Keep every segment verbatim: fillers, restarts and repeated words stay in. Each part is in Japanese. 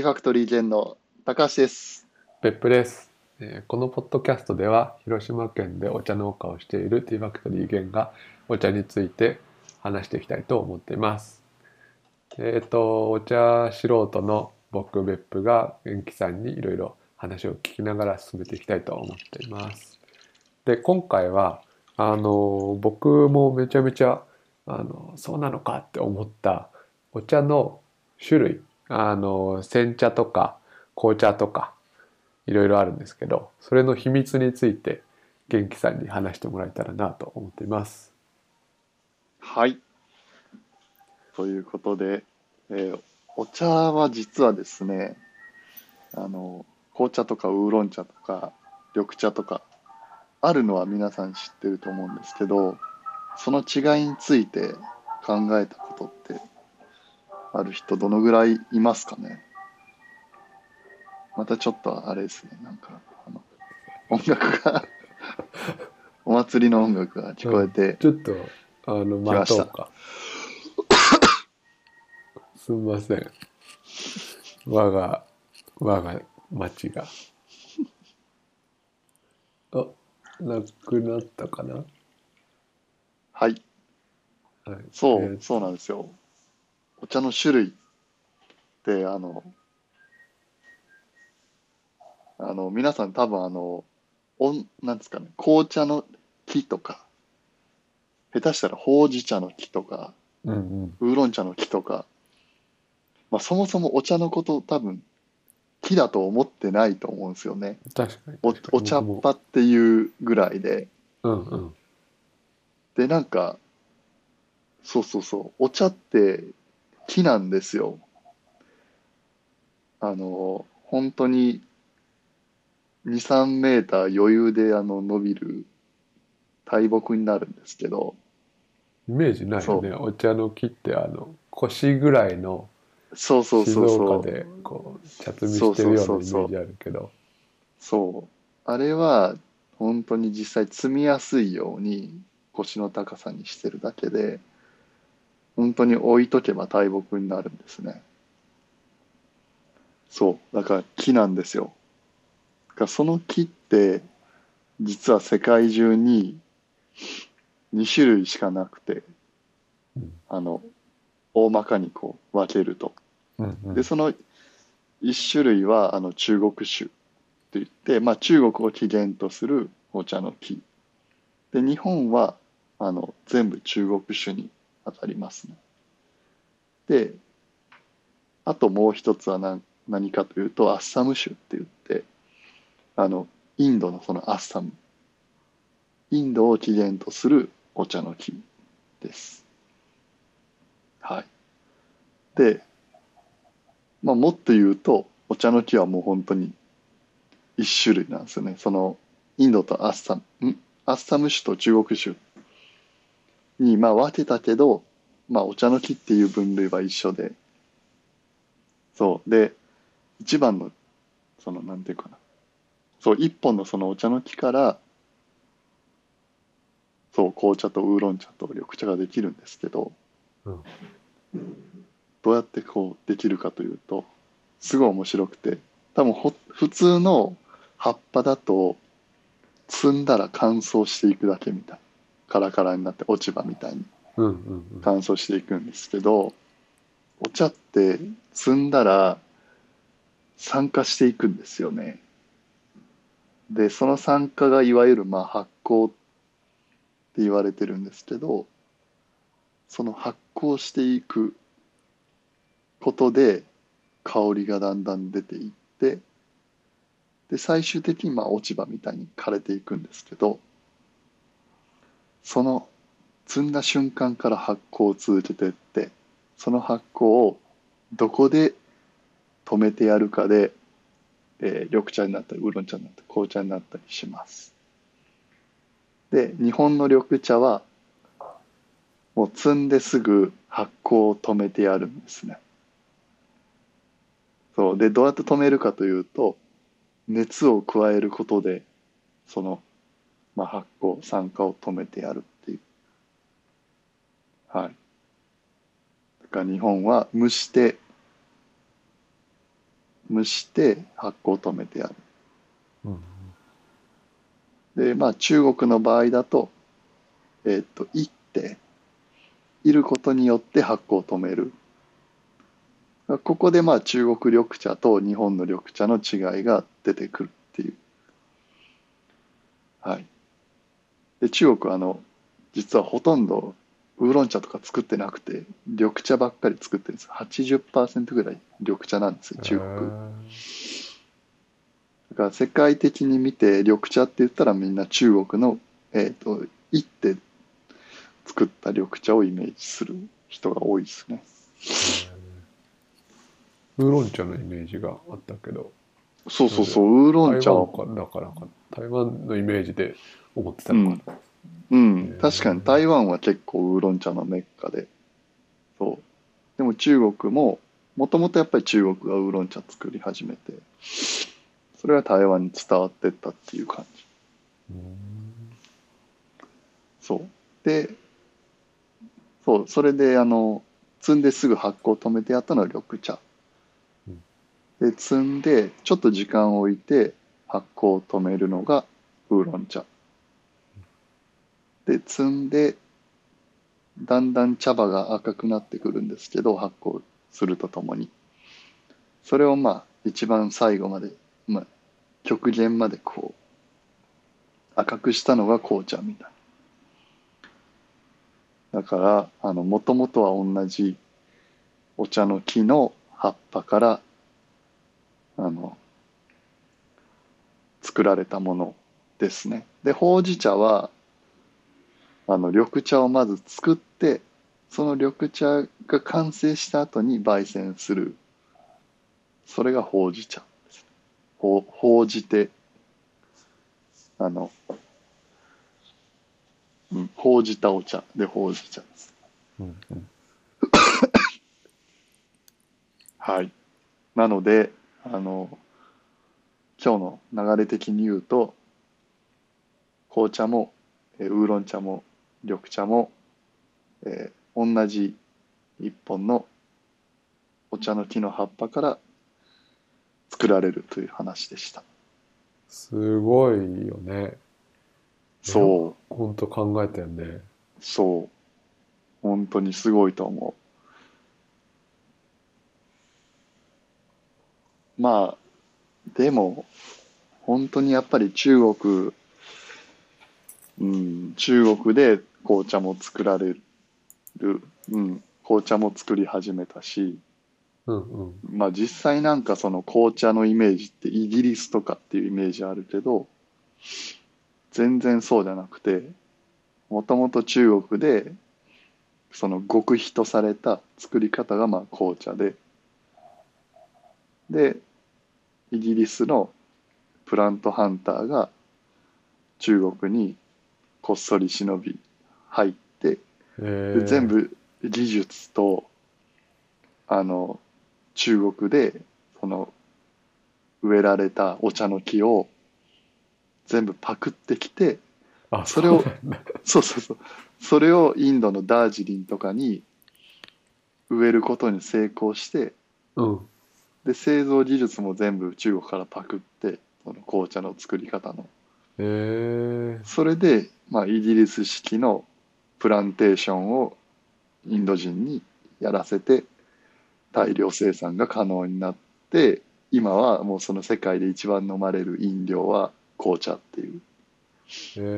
ィファクトリージェンの高橋です。別府です。このポッドキャストでは広島県でお茶農家をしているティーファクトリージェンがお茶について話していきたいと思っています。えっと、お茶素人の僕別府が元気さんにいろいろ話を聞きながら進めていきたいと思っています。で、今回はあの僕もめちゃめちゃあのそうなのかって思ったお茶の種類、あの煎茶とか紅茶とかいろいろあるんですけど、それの秘密について元気さんに話してもらえたらなと思っています。はい、ということで、えー、お茶は実はですね、あの紅茶とかウーロン茶とか緑茶とかあるのは皆さん知ってると思うんですけど、その違いについて考えたことってある人どのぐらいいますかね。またちょっとあれですね、なんかあの音楽がお祭りの音楽が聞こえて、うん、ちょっとあのまとうかすんません、我が我が町があなくなったかな。はい、はい、そう、えー、そうなんですよ。お茶の種類ってあのあの皆さん多分あのおなんですかね、紅茶の木とか下手したらほうじ茶の木とか、うんうん、ウーロン茶の木とか、まあ、そもそもお茶のこと多分木だと思ってないと思うんですよね。確かに確かに お, お茶っ葉っていうぐらいで、うんうん、でなんかそうそうそうお茶って木なんですよ。あの本当にに、さんメーター余裕であの伸びる大木になるんですけど、イメージないよね。お茶の木ってあの腰ぐらいの静岡でこう茶摘みしてるようなイメージあるけど、そうあれは本当に実際摘みやすいように腰の高さにしてるだけで、本当に置いとけば大木になるんですね。そうだから木なんですよ。だからその木って実は世界中ににしゅるいしかなくて、あの大まかにこう分けると、うんうん、でそのいっしゅるいはあの中国種といって、まあ、中国を起源とするお茶の木で、日本はあの全部中国種に当たりますね。であともう一つは 何, 何かというとアッサム種って言って、あのインドのそのアッサム、インドを起源とするお茶の木です。はい。で、まあ、もっと言うとお茶の木はもう本当に一種類なんですよね。そのインドとアッサム、んアッサム種と中国種にまあ分けたけど、まあ、お茶の木っていう分類は一緒で、そうで一番のそのなんていうかな、そう一本のそのお茶の木からそう紅茶とウーロン茶と緑茶ができるんですけど、うん、どうやってこうできるかというとすごい面白くて、多分ほ普通の葉っぱだと摘んだら乾燥していくだけみたいな、カラカラになって落ち葉みたいに乾燥していくんですけど、うんうんうん、お茶って摘んだら酸化していくんですよね。でその酸化がいわゆるまあ発酵って言われてるんですけど、その発酵していくことで香りがだんだん出ていって、で最終的にまあ落ち葉みたいに枯れていくんですけど、その摘んだ瞬間から発酵を続けていって、その発酵をどこで止めてやるかで、えー、緑茶になったりウーロン茶になったり紅茶になったりします。で日本の緑茶はもう摘んですぐ発酵を止めてやるんですね。そうでどうやって止めるかというと、熱を加えることでそのまあ、発酵酸化を止めてやるっていう、はい。だから日本は蒸して蒸して発酵を止めてやる。うん、でまあ中国の場合だとえー、っと煎って煎ることによって発酵を止める。ここでまあ中国緑茶と日本の緑茶の違いが出てくるっていう。はい。で中国はあの実はほとんどウーロン茶とか作ってなくて緑茶ばっかり作ってるんです。 はちじゅっパーセント ぐらい緑茶なんですよ中国。だから世界的に見て緑茶って言ったらみんな中国のえっといって作った緑茶をイメージする人が多いですね。ウーロン茶のイメージがあったけど、そうそうそう、ウーロン茶なかなか台湾のイメージで思ってたのかな。うん、うん、確かに台湾は結構ウーロン茶のメッカで、そうでも中国ももともとやっぱり中国がウーロン茶作り始めて、それが台湾に伝わってったっていう感じ。うん、そうで、そうそれであの摘んですぐ発酵を止めてやったのは緑茶。で摘んでちょっと時間を置いて発酵を止めるのがウーロン茶で、摘んでだんだん茶葉が赤くなってくるんですけど、発酵するとともにそれをまあ一番最後まで、まあ、極限までこう赤くしたのが紅茶みたいな。だからあのもともとは同じお茶の木の葉っぱからあの作られたものですね。でほうじ茶はあの緑茶をまず作って、その緑茶が完成した後に焙煎する、それがほうじ茶ですね。ほうじてあの、うん、ほうじたお茶でほうじ茶です、うんうん、はい。なのであの今日の流れ的に言うと、紅茶もウーロン茶も緑茶も、えー、同じ一本のお茶の木の葉っぱから作られるという話でした。すごいよね。そう、本当考えたよね。そう本当にすごいと思う。まあでも本当にやっぱり中国、うん、中国で紅茶も作られる、うん、紅茶も作り始めたし、うんうん、まあ実際なんかその紅茶のイメージってイギリスとかっていうイメージあるけど、全然そうじゃなくて、もともと中国でその極秘とされた作り方がまあ紅茶で、でイギリスのプラントハンターが中国にこっそり忍び入って、で全部技術とあの中国でその植えられたお茶の木を全部パクってきて、それをそうそうそう、それをインドのダージリンとかに植えることに成功して、うん、で製造技術も全部中国からパクって、その紅茶の作り方の、へ、それで、まあ、イギリス式のプランテーションをインド人にやらせて大量生産が可能になって、今はもうその世界で一番飲まれる飲料は紅茶っていう、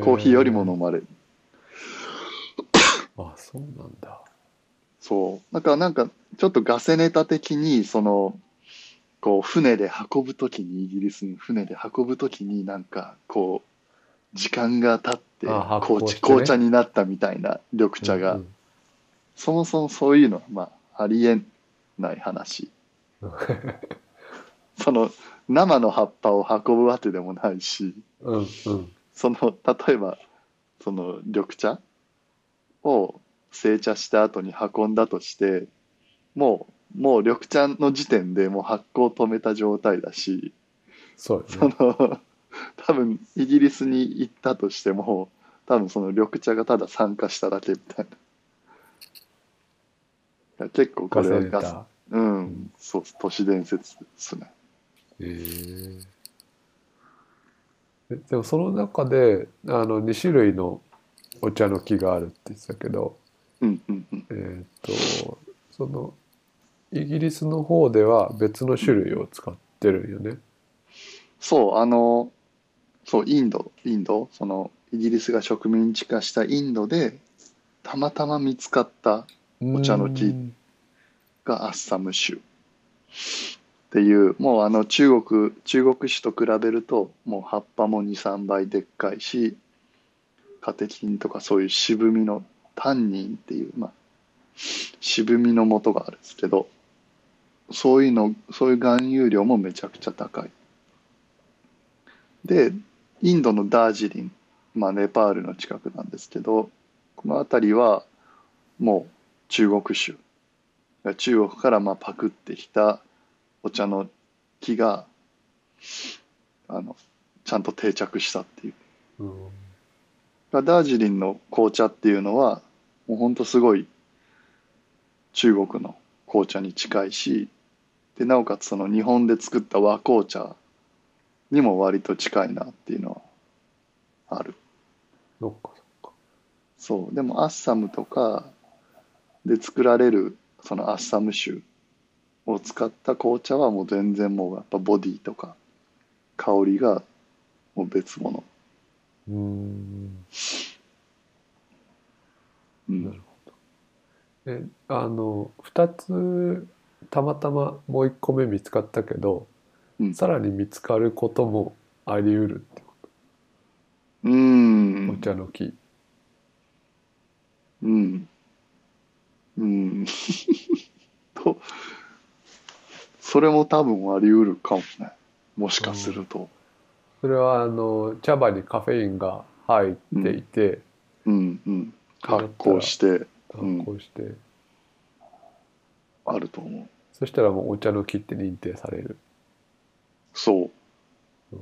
コーヒーよりも飲まれる。あ、そうなんだ。そうだからなんかちょっとガセネタ的に、そのこう船で運ぶときに、イギリスに船で運ぶときになんかこう時間が経って紅茶、ね、紅茶になったみたいな緑茶が、うんうん、そもそもそういうのはまあありえない話その生の葉っぱを運ぶわけでもないし、うんうん、その例えばその緑茶を製茶した後に運んだとして、もうもう緑茶の時点でもう発酵を止めた状態だし、そうですね、その多分イギリスに行ったとしても多分その緑茶がただ酸化しただけみたいな。結構これはガス、うん、そう、都市伝説ですね。へーえでもその中であのに種類のお茶の木があるって言ってたけど、うんうんうん、えっとそのイギリスの方では別の種類を使ってるよね。そうあのそうインドインドそのイギリスが植民地化したインドでたまたま見つかったお茶の木がアッサム種っていうもうあの中国中国種と比べるともう葉っぱも に,さん 倍でっかいしカテキンとかそういう渋みのタンニンっていう、まあ、渋みの元があるんですけどそういうのそういう含有量もめちゃくちゃ高い。でインドのダージリン、まあ、ネパールの近くなんですけどこの辺りはもう中国種中国からまあパクってきたお茶の木があのちゃんと定着したっていう、うん、ダージリンの紅茶っていうのはもうほんとすごい中国の紅茶に近いしでなおかつその日本で作った和紅茶にも割と近いなっていうのはある。そっかそっか。そうでもアッサムとかで作られるそのアッサム種を使った紅茶はもう全然もうやっぱボディとか香りがもう別物。うーん。うん、なるほど。えあのふたつたまたまもういっこめ見つかったけど。さらに見つかることもあり得るってこと。うん。お茶の木。うん。うん。と、それも多分あり得るかもね。もしかすると。うん、それはあの茶葉にカフェインが入っていて、うん、うんうん。発酵して、発酵して、うん、あると思う。そしたらもうお茶の木って認定される。そう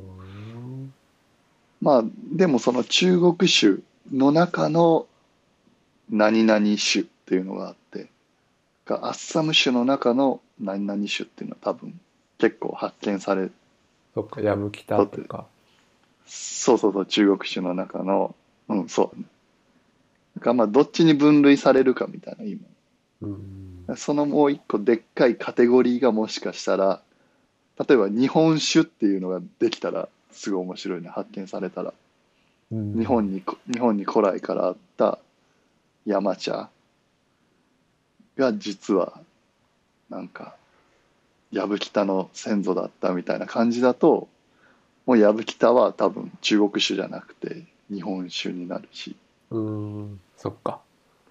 まあでもその中国種の中の何々種っていうのがあってアッサム種の中の何々種っていうのは多分結構発見されそっかヤブキタとかそうそうそう中国種の中のうんそうだからまあどっちに分類されるかみたいな今うんそのもう一個でっかいカテゴリーがもしかしたら例えば日本酒っていうのができたらすごい面白いね発見されたら、うん、日本に日本に古来からあった山茶が実はなんかヤブキタの先祖だったみたいな感じだともうヤブキタは多分中国酒じゃなくて日本酒になるしうーんそっか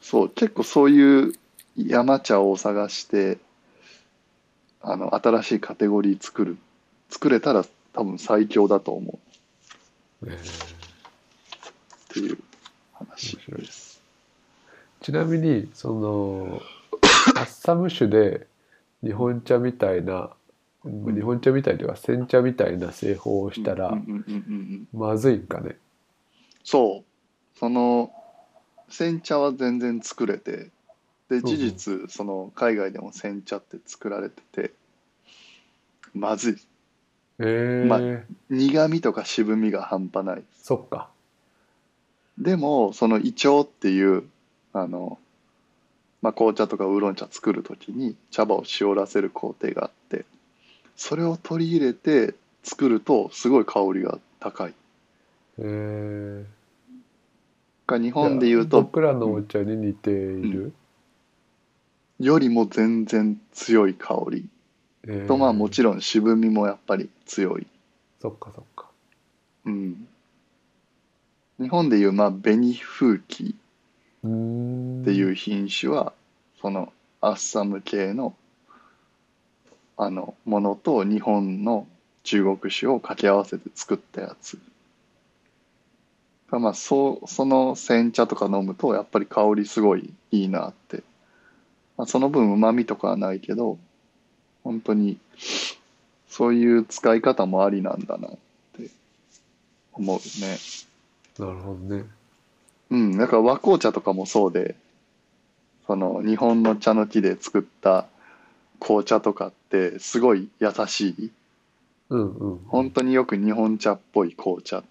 そう結構そういう山茶を探してあの新しいカテゴリー作る作れたら多分最強だと思う、えー、っていう話です。ちなみにそのアッサム種で日本茶みたいな日本茶みたいというか煎茶みたいな製法をしたらまずいんかね。そうその煎茶は全然作れてで事実、うん、その海外でも煎茶って作られててまずい、えーま、苦みとか渋みが半端ない。そっかでもそのイチョウっていうあの、まあ、紅茶とかウーロン茶作る時に茶葉をしおらせる工程があってそれを取り入れて作るとすごい香りが高い。へえー、か日本でいうと僕らのお茶に似ている、うんよりも全然強い香り、えー、とまあもちろん渋みもやっぱり強い。そっかそっか。うん。日本でいうまあ紅風紀っていう品種はそのアッサム系のあのものと日本の中国酒を掛け合わせて作ったやつ。まあそうその煎茶とか飲むとやっぱり香りすごいいいなって。その分うまみとかはないけど本当にそういう使い方もありなんだなって思うね。なるほどね。うんだから和紅茶とかもそうでその日本の茶の木で作った紅茶とかってすごい優しいうんうん、本当によく日本茶っぽい紅茶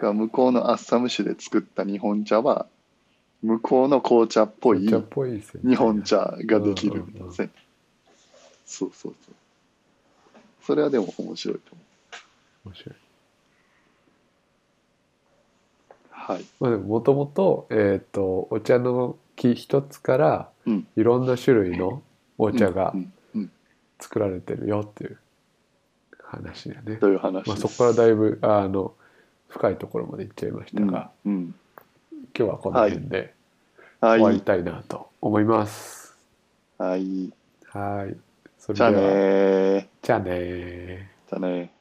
が、向こうのアッサム州で作った日本茶は向こうの紅茶っぽい日本茶ができるみたいですね。そうそうそう。それはでも面白いと思う。面白い。はい。まあでももともとえっとお茶の木一つからいろんな種類のお茶が作られてるよっていう話だね。という話です。まあそこからだいぶあの深いところまで行っちゃいましたが、うんうん、今日はこの辺で終わりたいなと思います。はい。はい。はい、それではじゃあねー。じゃあねー。じゃあねー。